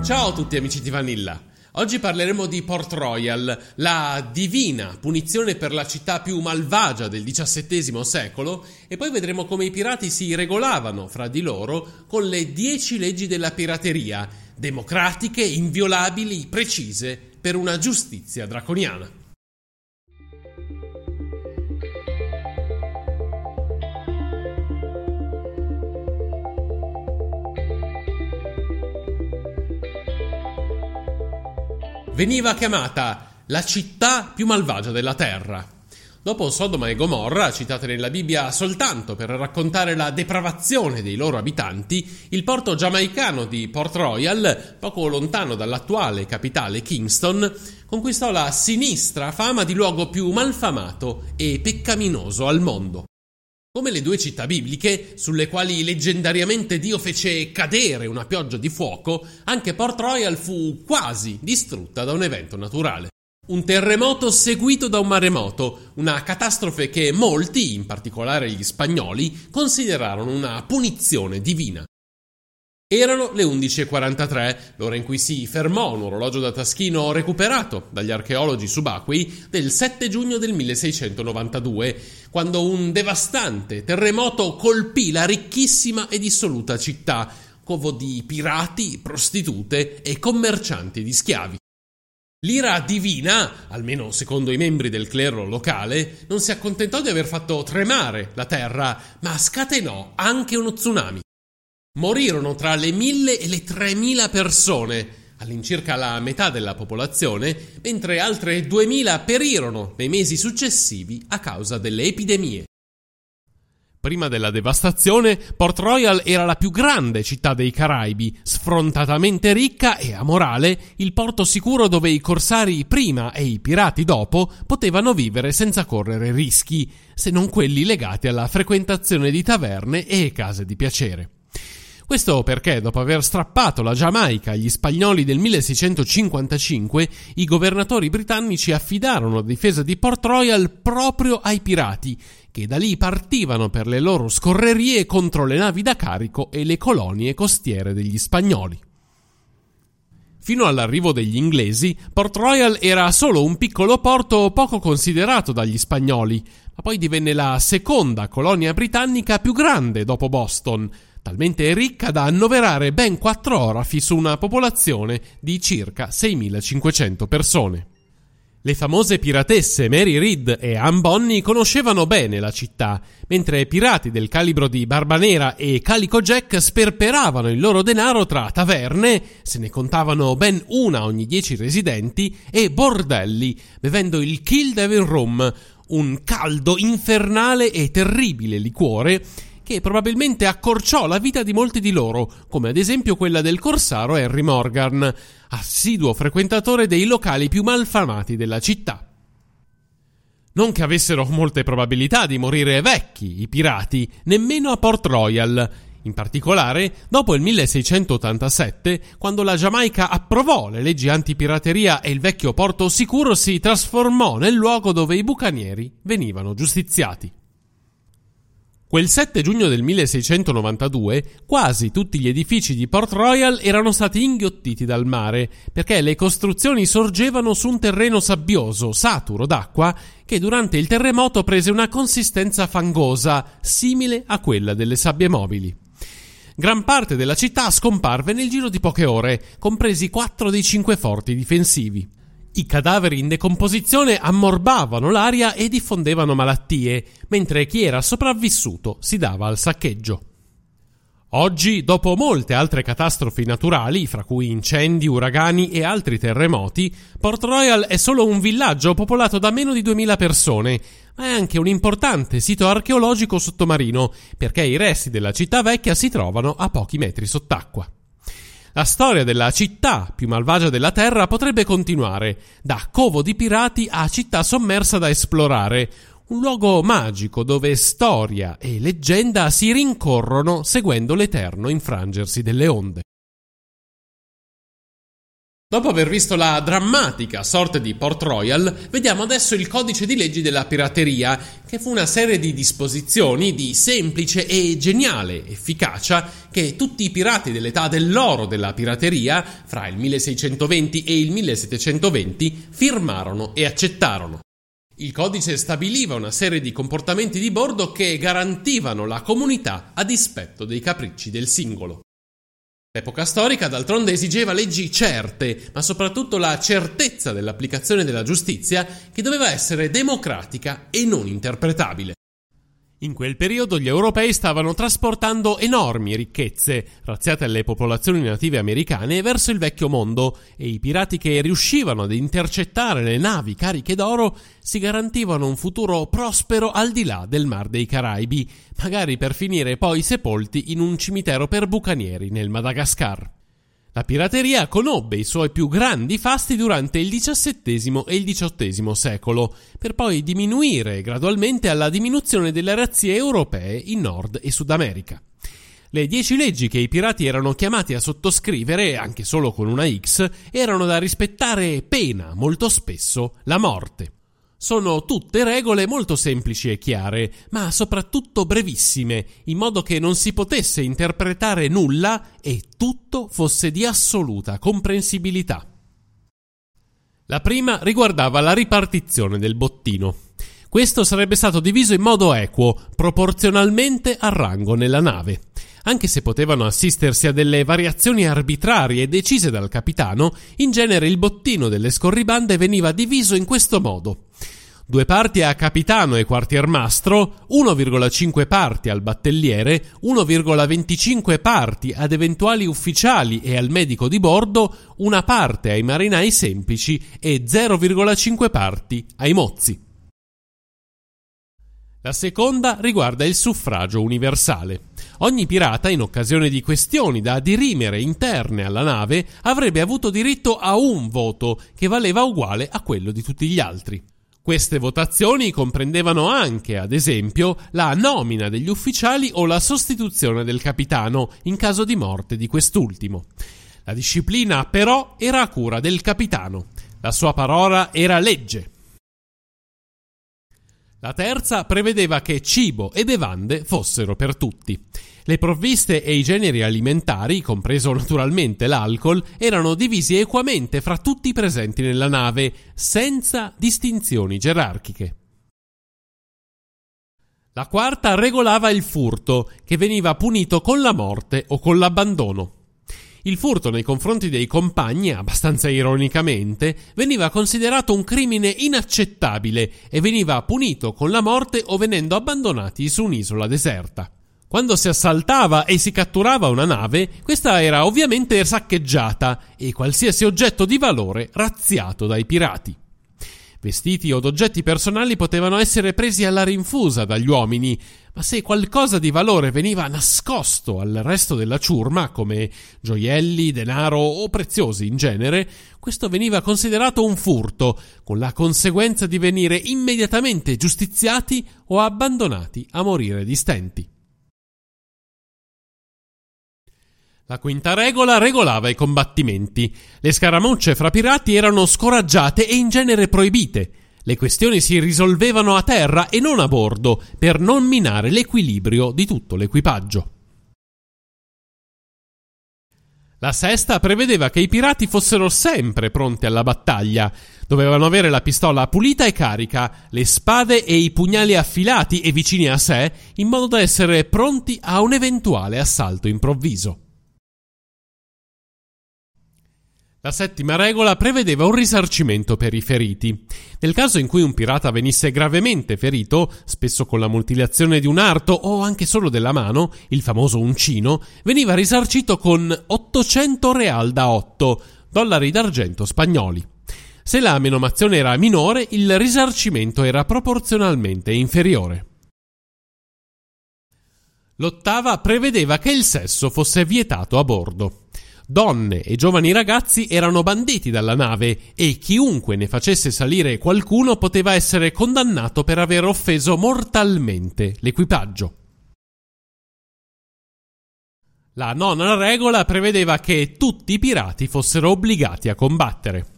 Ciao a tutti amici di Vanilla, oggi parleremo di Port Royal, la divina punizione per la città più malvagia del XVII secolo, e poi vedremo come i pirati si regolavano fra di loro con le 10 leggi della pirateria, democratiche, inviolabili, precise, per una giustizia draconiana. Veniva chiamata la città più malvagia della terra. Dopo Sodoma e Gomorra, citate nella Bibbia soltanto per raccontare la depravazione dei loro abitanti, il porto giamaicano di Port Royal, poco lontano dall'attuale capitale Kingston, conquistò la sinistra fama di luogo più malfamato e peccaminoso al mondo. Come le due città bibliche, sulle quali leggendariamente Dio fece cadere una pioggia di fuoco, anche Port Royal fu quasi distrutta da un evento naturale. Un terremoto seguito da un maremoto, una catastrofe che molti, in particolare gli spagnoli, considerarono una punizione divina. Erano le 11:43, l'ora in cui si fermò un orologio da taschino recuperato dagli archeologi subacquei del 7 giugno del 1692, quando un devastante terremoto colpì la ricchissima e dissoluta città, covo di pirati, prostitute e commercianti di schiavi. L'ira divina, almeno secondo i membri del clero locale, non si accontentò di aver fatto tremare la terra, ma scatenò anche uno tsunami. Morirono tra le 1.000 e le 3.000 persone, all'incirca la metà della popolazione, mentre altre 2.000 perirono nei mesi successivi a causa delle epidemie. Prima della devastazione, Port Royal era la più grande città dei Caraibi, sfrontatamente ricca e amorale, il porto sicuro dove i corsari prima e i pirati dopo potevano vivere senza correre rischi, se non quelli legati alla frequentazione di taverne e case di piacere. Questo perché, dopo aver strappato la Giamaica agli spagnoli del 1655, i governatori britannici affidarono la difesa di Port Royal proprio ai pirati, che da lì partivano per le loro scorrerie contro le navi da carico e le colonie costiere degli spagnoli. Fino all'arrivo degli inglesi, Port Royal era solo un piccolo porto poco considerato dagli spagnoli, ma poi divenne la seconda colonia britannica più grande dopo Boston, talmente ricca da annoverare ben 4 orafi su una popolazione di circa 6.500 persone. Le famose piratesse Mary Read e Anne Bonny conoscevano bene la città, mentre pirati del calibro di Barbanera e Calico Jack sperperavano il loro denaro tra taverne, se ne contavano ben una ogni 10 residenti, e bordelli, bevendo il Kill Devil Rum, un caldo infernale e terribile liquore che probabilmente accorciò la vita di molti di loro, come ad esempio quella del corsaro Henry Morgan, assiduo frequentatore dei locali più malfamati della città. Non che avessero molte probabilità di morire vecchi i pirati, nemmeno a Port Royal. In particolare, dopo il 1687, quando la Giamaica approvò le leggi antipirateria e il vecchio porto sicuro si trasformò nel luogo dove i bucanieri venivano giustiziati. Quel 7 giugno del 1692 quasi tutti gli edifici di Port Royal erano stati inghiottiti dal mare, perché le costruzioni sorgevano su un terreno sabbioso, saturo d'acqua, che durante il terremoto prese una consistenza fangosa, simile a quella delle sabbie mobili. Gran parte della città scomparve nel giro di poche ore, compresi 4 dei 5 forti difensivi. I cadaveri in decomposizione ammorbavano l'aria e diffondevano malattie, mentre chi era sopravvissuto si dava al saccheggio. Oggi, dopo molte altre catastrofi naturali, fra cui incendi, uragani e altri terremoti, Port Royal è solo un villaggio popolato da meno di 2000 persone, ma è anche un importante sito archeologico sottomarino, perché i resti della città vecchia si trovano a pochi metri sott'acqua. La storia della città più malvagia della terra potrebbe continuare, da covo di pirati a città sommersa da esplorare, un luogo magico dove storia e leggenda si rincorrono seguendo l'eterno infrangersi delle onde. Dopo aver visto la drammatica sorte di Port Royal, vediamo adesso il codice di leggi della pirateria, che fu una serie di disposizioni di semplice e geniale efficacia che tutti i pirati dell'età dell'oro della pirateria, fra il 1620 e il 1720, firmarono e accettarono. Il codice stabiliva una serie di comportamenti di bordo che garantivano la comunità a dispetto dei capricci del singolo. L'epoca storica, d'altronde, esigeva leggi certe, ma soprattutto la certezza dell'applicazione della giustizia, che doveva essere democratica e non interpretabile. In quel periodo gli europei stavano trasportando enormi ricchezze, razziate alle popolazioni native americane, verso il vecchio mondo, e i pirati che riuscivano ad intercettare le navi cariche d'oro si garantivano un futuro prospero al di là del Mar dei Caraibi, magari per finire poi sepolti in un cimitero per bucanieri nel Madagascar. La pirateria conobbe i suoi più grandi fasti durante il XVII e il XVIII secolo, per poi diminuire gradualmente alla diminuzione delle razzie europee in Nord e Sud America. Le 10 leggi che i pirati erano chiamati a sottoscrivere, anche solo con una X, erano da rispettare pena, molto spesso la morte. Sono tutte regole molto semplici e chiare, ma soprattutto brevissime, in modo che non si potesse interpretare nulla e tutto fosse di assoluta comprensibilità. La prima riguardava la ripartizione del bottino. Questo sarebbe stato diviso in modo equo, proporzionalmente al rango nella nave. Anche se potevano assistersi a delle variazioni arbitrarie decise dal capitano, in genere il bottino delle scorribande veniva diviso in questo modo: 2 parti a capitano e quartiermastro, 1,5 parti al battelliere, 1,25 parti ad eventuali ufficiali e al medico di bordo, 1 parte ai marinai semplici e 0,5 parti ai mozzi. La seconda riguarda il suffragio universale. Ogni pirata, in occasione di questioni da dirimere interne alla nave, avrebbe avuto diritto a un voto che valeva uguale a quello di tutti gli altri. Queste votazioni comprendevano anche, ad esempio, la nomina degli ufficiali o la sostituzione del capitano in caso di morte di quest'ultimo. La disciplina, però, era a cura del capitano. La sua parola era legge. La terza prevedeva che cibo e bevande fossero per tutti. Le provviste e i generi alimentari, compreso naturalmente l'alcol, erano divisi equamente fra tutti i presenti nella nave, senza distinzioni gerarchiche. La quarta regolava il furto, che veniva punito con la morte o con l'abbandono. Il furto nei confronti dei compagni, abbastanza ironicamente, veniva considerato un crimine inaccettabile e veniva punito con la morte o venendo abbandonati su un'isola deserta. Quando si assaltava e si catturava una nave, questa era ovviamente saccheggiata e qualsiasi oggetto di valore razziato dai pirati. Vestiti od oggetti personali potevano essere presi alla rinfusa dagli uomini, ma se qualcosa di valore veniva nascosto al resto della ciurma, come gioielli, denaro o preziosi in genere, questo veniva considerato un furto, con la conseguenza di venire immediatamente giustiziati o abbandonati a morire di stenti. La quinta regola regolava i combattimenti. Le scaramucce fra pirati erano scoraggiate e in genere proibite. Le questioni si risolvevano a terra e non a bordo, per non minare l'equilibrio di tutto l'equipaggio. La sesta prevedeva che i pirati fossero sempre pronti alla battaglia. Dovevano avere la pistola pulita e carica, le spade e i pugnali affilati e vicini a sé, in modo da essere pronti a un eventuale assalto improvviso. La settima regola prevedeva un risarcimento per i feriti. Nel caso in cui un pirata venisse gravemente ferito, spesso con la mutilazione di un arto o anche solo della mano, il famoso uncino, veniva risarcito con 800 real da 8, dollari d'argento spagnoli. Se la menomazione era minore, il risarcimento era proporzionalmente inferiore. L'ottava prevedeva che il sesso fosse vietato a bordo. Donne e giovani ragazzi erano banditi dalla nave e chiunque ne facesse salire qualcuno poteva essere condannato per aver offeso mortalmente l'equipaggio. La nona regola prevedeva che tutti i pirati fossero obbligati a combattere.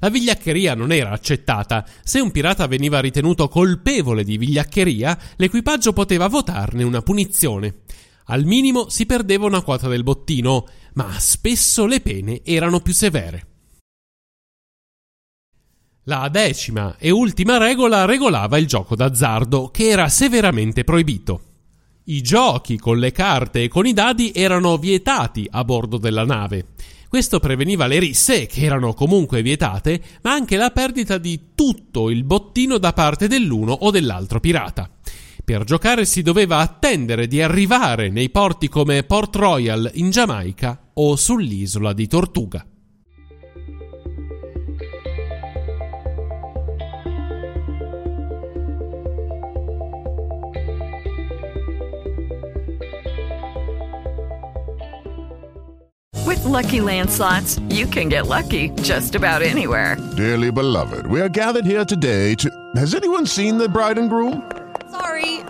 La vigliaccheria non era accettata. Se un pirata veniva ritenuto colpevole di vigliaccheria, l'equipaggio poteva votarne una punizione. Al minimo si perdeva una quota del bottino, ma spesso le pene erano più severe. La decima e ultima regola regolava il gioco d'azzardo, che era severamente proibito. I giochi con le carte e con i dadi erano vietati a bordo della nave. Questo preveniva le risse, che erano comunque vietate, ma anche la perdita di tutto il bottino da parte dell'uno o dell'altro pirata. Per giocare si doveva attendere di arrivare nei porti come Port Royal in Giamaica o sull'isola di Tortuga. With Lucky Land Slots, you can get lucky just about anywhere. Dearly beloved, we are gathered here today to... Has anyone seen the bride and groom?